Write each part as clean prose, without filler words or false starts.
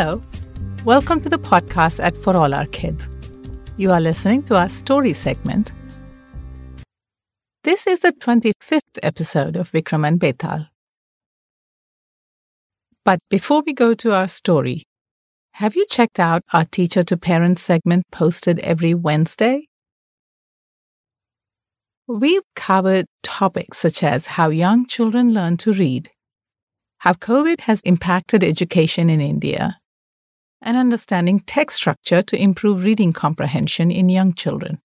Hello, welcome to the podcast at For All Our Kids. You are listening to our story segment. This is the 25th episode of Vikram and Betal. But before we go to our story, have you checked out our Teacher to Parent segment posted every Wednesday? We've covered topics such as how young children learn to read, how COVID has impacted education in India, and understanding text structure to improve reading comprehension in young children.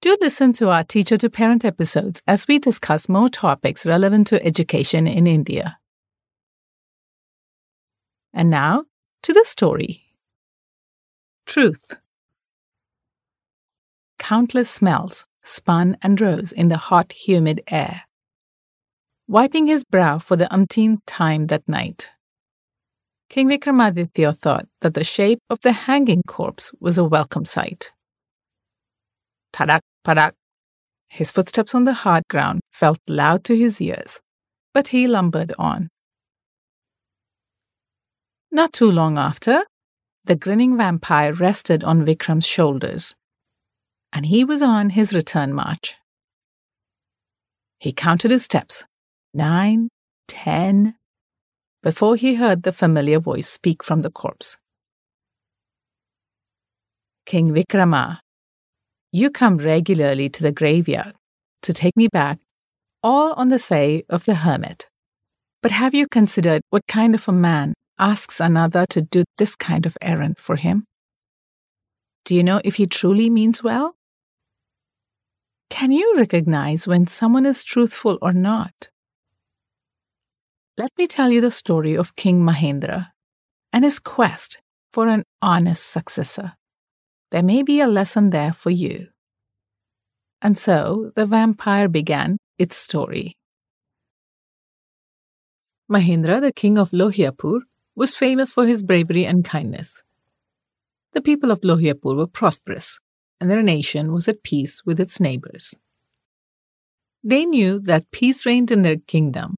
Do listen to our Teacher to Parent episodes as we discuss more topics relevant to education in India. And now, to the story. Truth. Countless smells spun and rose in the hot, humid air, wiping his brow for the umpteenth time that night. King Vikramaditya thought that the shape of the hanging corpse was a welcome sight. Tadak, padak. His footsteps on the hard ground felt loud to his ears, but he lumbered on. Not too long after, the grinning vampire rested on Vikram's shoulders, and he was on his return march. He counted his steps. 9, 10, before he heard the familiar voice speak from the corpse. King Vikrama, you come regularly to the graveyard to take me back, all on the say of the hermit. But have you considered what kind of a man asks another to do this kind of errand for him? Do you know if he truly means well? Can you recognize when someone is truthful or not? Let me tell you the story of King Mahendra and his quest for an honest successor. There may be a lesson there for you. And so the vampire began its story. Mahendra, the king of Lohiapur, was famous for his bravery and kindness. The people of Lohiapur were prosperous, and their nation was at peace with its neighbors. They knew that peace reigned in their kingdom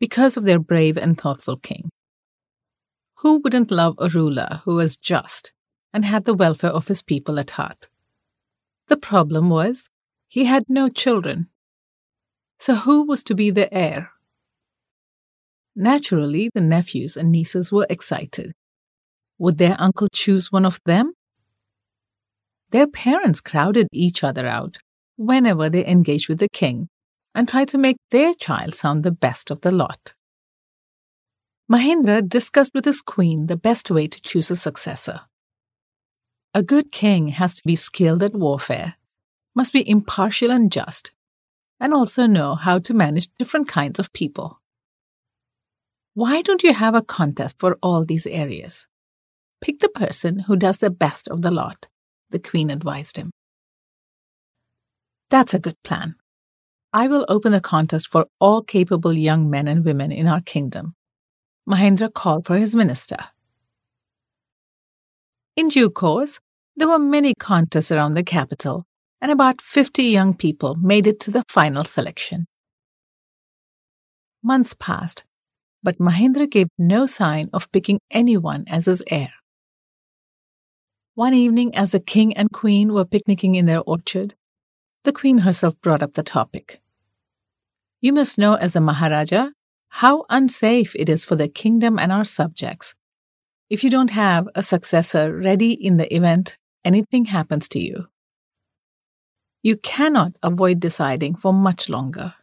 because of their brave and thoughtful king. Who wouldn't love a ruler who was just and had the welfare of his people at heart? The problem was, he had no children. So who was to be the heir? Naturally, the nephews and nieces were excited. Would their uncle choose one of them? Their parents crowded each other out whenever they engaged with the king and tried to make their child sound the best of the lot. Mahendra discussed with his queen the best way to choose a successor. A good king has to be skilled at warfare, must be impartial and just, and also know how to manage different kinds of people. Why don't you have a contest for all these areas? Pick the person who does the best of the lot, the queen advised him. That's a good plan. I will open the contest for all capable young men and women in our kingdom. Mahendra called for his minister. In due course, there were many contests around the capital, and about 50 young people made it to the final selection. Months passed, but Mahendra gave no sign of picking anyone as his heir. One evening, as the king and queen were picnicking in their orchard, the queen herself brought up the topic. You must know, as the Maharaja, how unsafe it is for the kingdom and our subjects. If you don't have a successor ready in the event anything happens to you, you cannot avoid deciding for much longer.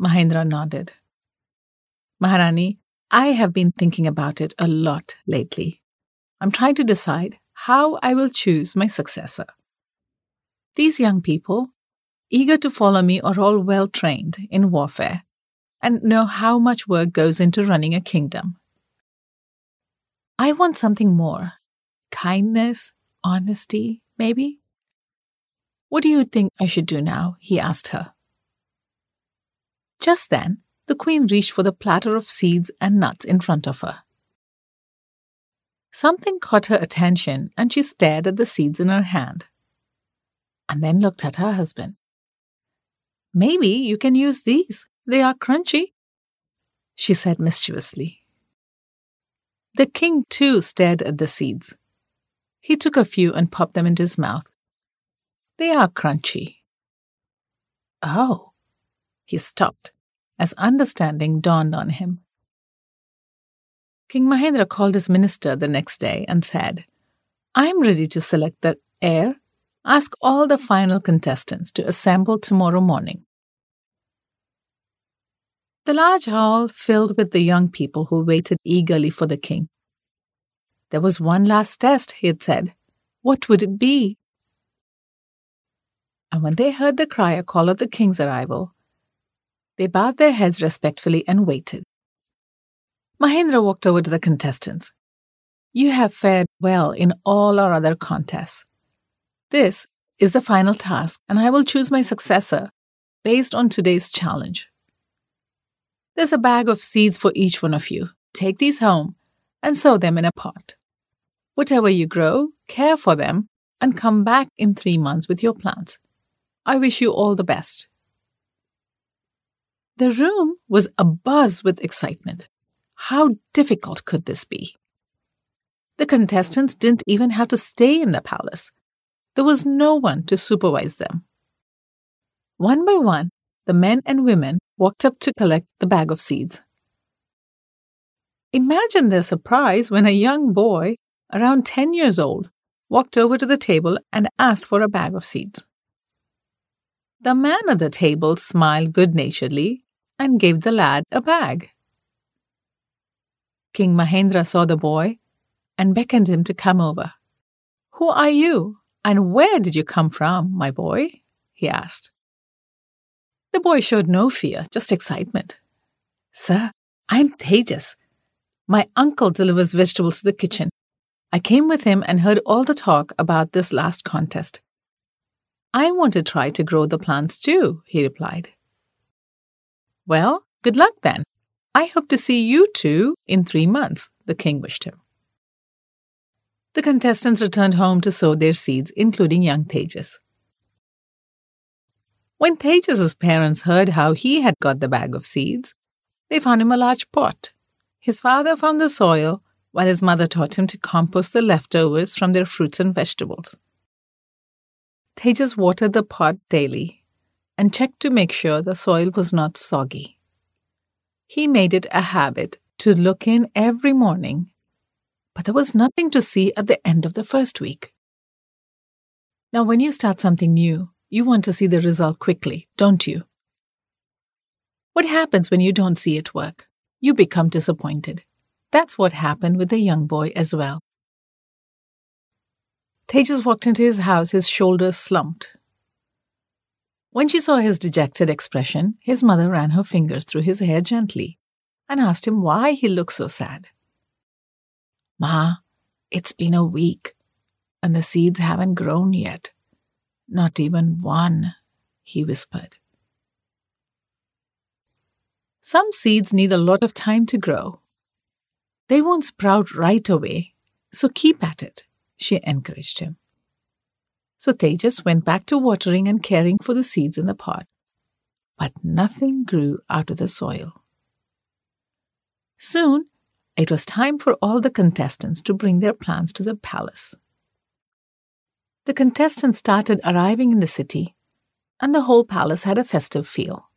Mahendra nodded. Maharani, I have been thinking about it a lot lately. I'm trying to decide how I will choose my successor. These young people, eager to follow me, are all well trained in warfare and know how much work goes into running a kingdom. I want something more. Kindness, honesty, maybe? What do you think I should do now? He asked her. Just then, the queen reached for the platter of seeds and nuts in front of her. Something caught her attention and she stared at the seeds in her hand, and then looked at her husband. Maybe you can use these. They are crunchy, she said mischievously. The king too stared at the seeds. He took a few and popped them into his mouth. They are crunchy. Oh, he stopped as understanding dawned on him. King Mahendra called his minister the next day and said, I am ready to select the heir. Ask all the final contestants to assemble tomorrow morning. The large hall filled with the young people who waited eagerly for the king. There was one last test, he had said. What would it be? And when they heard the crier call of the king's arrival, they bowed their heads respectfully and waited. Mahendra walked over to the contestants. You have fared well in all our other contests. This is the final task, and I will choose my successor based on today's challenge. There's a bag of seeds for each one of you. Take these home and sow them in a pot. Whatever you grow, care for them, and come back in 3 months with your plants. I wish you all the best. The room was abuzz with excitement. How difficult could this be? The contestants didn't even have to stay in the palace. There was no one to supervise them. One by one, the men and women walked up to collect the bag of seeds. Imagine their surprise when a young boy, around 10 years old, walked over to the table and asked for a bag of seeds. The man at the table smiled good-naturedly and gave the lad a bag. King Mahendra saw the boy and beckoned him to come over. Who are you and where did you come from, my boy? He asked. The boy showed no fear, just excitement. Sir, I'm Tejas. My uncle delivers vegetables to the kitchen. I came with him and heard all the talk about this last contest. I want to try to grow the plants too, he replied. Well, good luck then. I hope to see you two in 3 months, the king wished him. The contestants returned home to sow their seeds, including young Tejas. When Tejas' parents heard how he had got the bag of seeds, they found him a large pot. His father found the soil, while his mother taught him to compost the leftovers from their fruits and vegetables. Tejas watered the pot daily and checked to make sure the soil was not soggy. He made it a habit to look in every morning, but there was nothing to see at the end of the first week. Now, when you start something new, you want to see the result quickly, don't you? What happens when you don't see it work? You become disappointed. That's what happened with the young boy as well. Tejas walked into his house, his shoulders slumped. When she saw his dejected expression, his mother ran her fingers through his hair gently and asked him why he looked so sad. Ma, it's been a week and the seeds haven't grown yet. Not even one, he whispered. Some seeds need a lot of time to grow. They won't sprout right away, so keep at it, she encouraged him. So Tejas went back to watering and caring for the seeds in the pot, but nothing grew out of the soil. Soon, it was time for all the contestants to bring their plants to the palace. The contestants started arriving in the city, and the whole palace had a festive feel.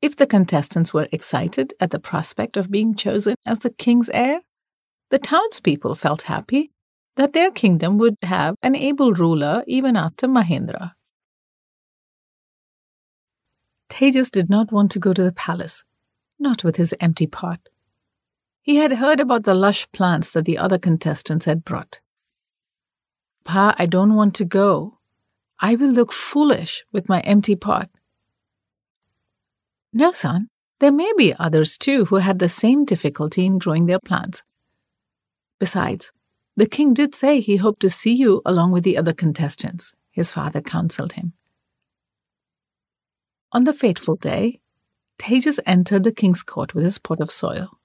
If the contestants were excited at the prospect of being chosen as the king's heir, the townspeople felt happy that their kingdom would have an able ruler even after Mahendra. Tejas did not want to go to the palace, not with his empty pot. He had heard about the lush plants that the other contestants had brought. Pa, I don't want to go. I will look foolish with my empty pot. No, son, there may be others too who had the same difficulty in growing their plants. Besides, the king did say he hoped to see you along with the other contestants, his father counseled him. On the fateful day, Tejas entered the king's court with his pot of soil.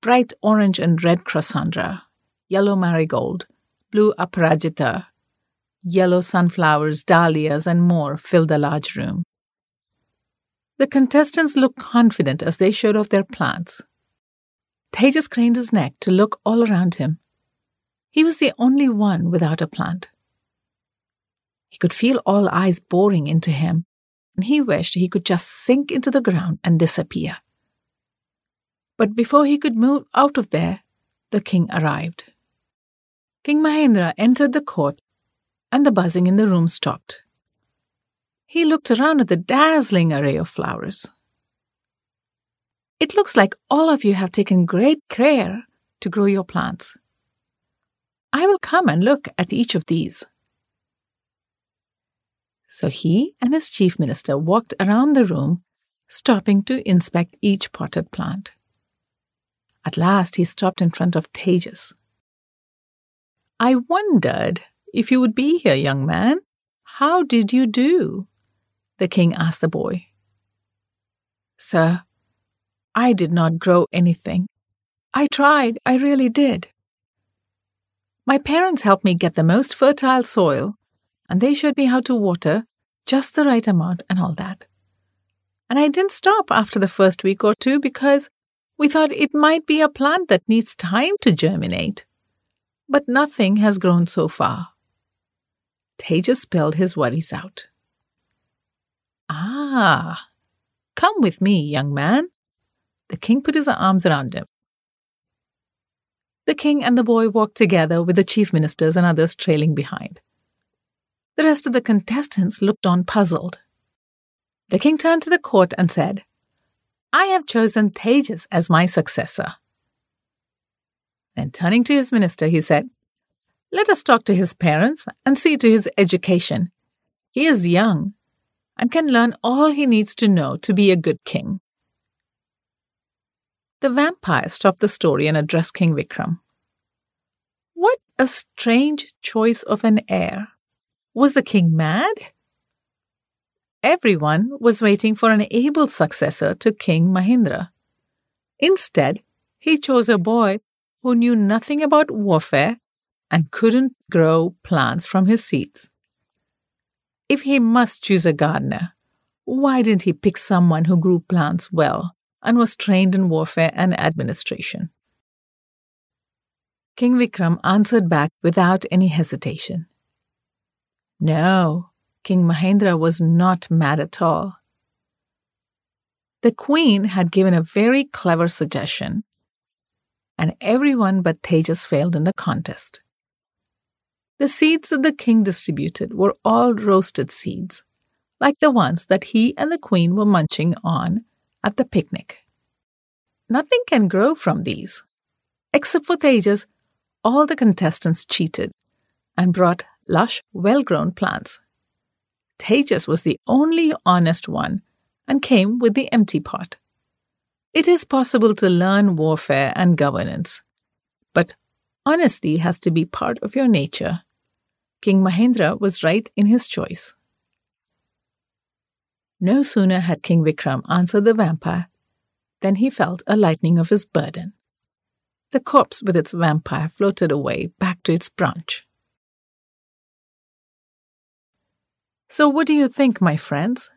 Bright orange and red crossandra, yellow marigold, blue Aparajita, yellow sunflowers, dahlias, and more filled the large room. The contestants looked confident as they showed off their plants. Tejas craned his neck to look all around him. He was the only one without a plant. He could feel all eyes boring into him, and he wished he could just sink into the ground and disappear. But before he could move out of there, the king arrived. King Mahendra entered the court, and the buzzing in the room stopped. He looked around at the dazzling array of flowers. It looks like all of you have taken great care to grow your plants. I will come and look at each of these. So he and his chief minister walked around the room, stopping to inspect each potted plant. At last he stopped in front of Tejas. I wondered if you would be here, young man. How did you do? The king asked the boy. Sir, I did not grow anything. I tried, I really did. My parents helped me get the most fertile soil, and they showed me how to water just the right amount and all that. And I didn't stop after the first week or two because we thought it might be a plant that needs time to germinate. But nothing has grown so far. Tejas spilled his worries out. Ah, come with me, young man. The king put his arms around him. The king and the boy walked together with the chief ministers and others trailing behind. The rest of the contestants looked on puzzled. The king turned to the court and said, I have chosen Tejas as my successor. Then turning to his minister, he said, Let us talk to his parents and see to his education. He is young and can learn all he needs to know to be a good king. The vampire stopped the story and addressed King Vikram. What a strange choice of an heir. Was the king mad? Everyone was waiting for an able successor to King Mahendra. Instead, he chose a boy who knew nothing about warfare and couldn't grow plants from his seeds. If he must choose a gardener, why didn't he pick someone who grew plants well and was trained in warfare and administration? King Vikram answered back without any hesitation. No, King Mahendra was not mad at all. The queen had given a very clever suggestion, and everyone but Tejas failed in the contest. The seeds that the king distributed were all roasted seeds, like the ones that he and the queen were munching on at the picnic. Nothing can grow from these. Except for Tejas, all the contestants cheated and brought lush, well-grown plants. Tejas was the only honest one and came with the empty pot. It is possible to learn warfare and governance, but honesty has to be part of your nature. King Mahendra was right in his choice. No sooner had King Vikram answered the vampire than he felt a lightening of his burden. The corpse with its vampire floated away back to its branch. So what do you think, my friends?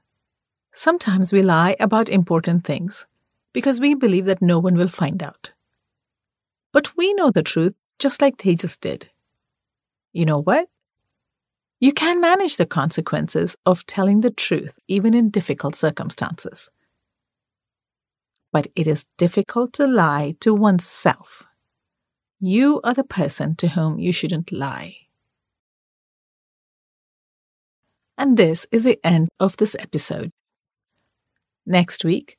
Sometimes we lie about important things, because we believe that no one will find out. But we know the truth, just like Tejas did. You know what? You can manage the consequences of telling the truth, even in difficult circumstances. But it is difficult to lie to oneself. You are the person to whom you shouldn't lie. And this is the end of this episode. Next week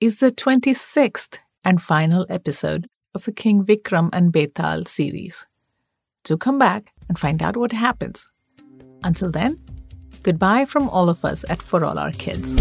is the 26th and final episode of the King Vikram and Betal series. Do come back and find out what happens. Until then, goodbye from all of us at For All Our Kids.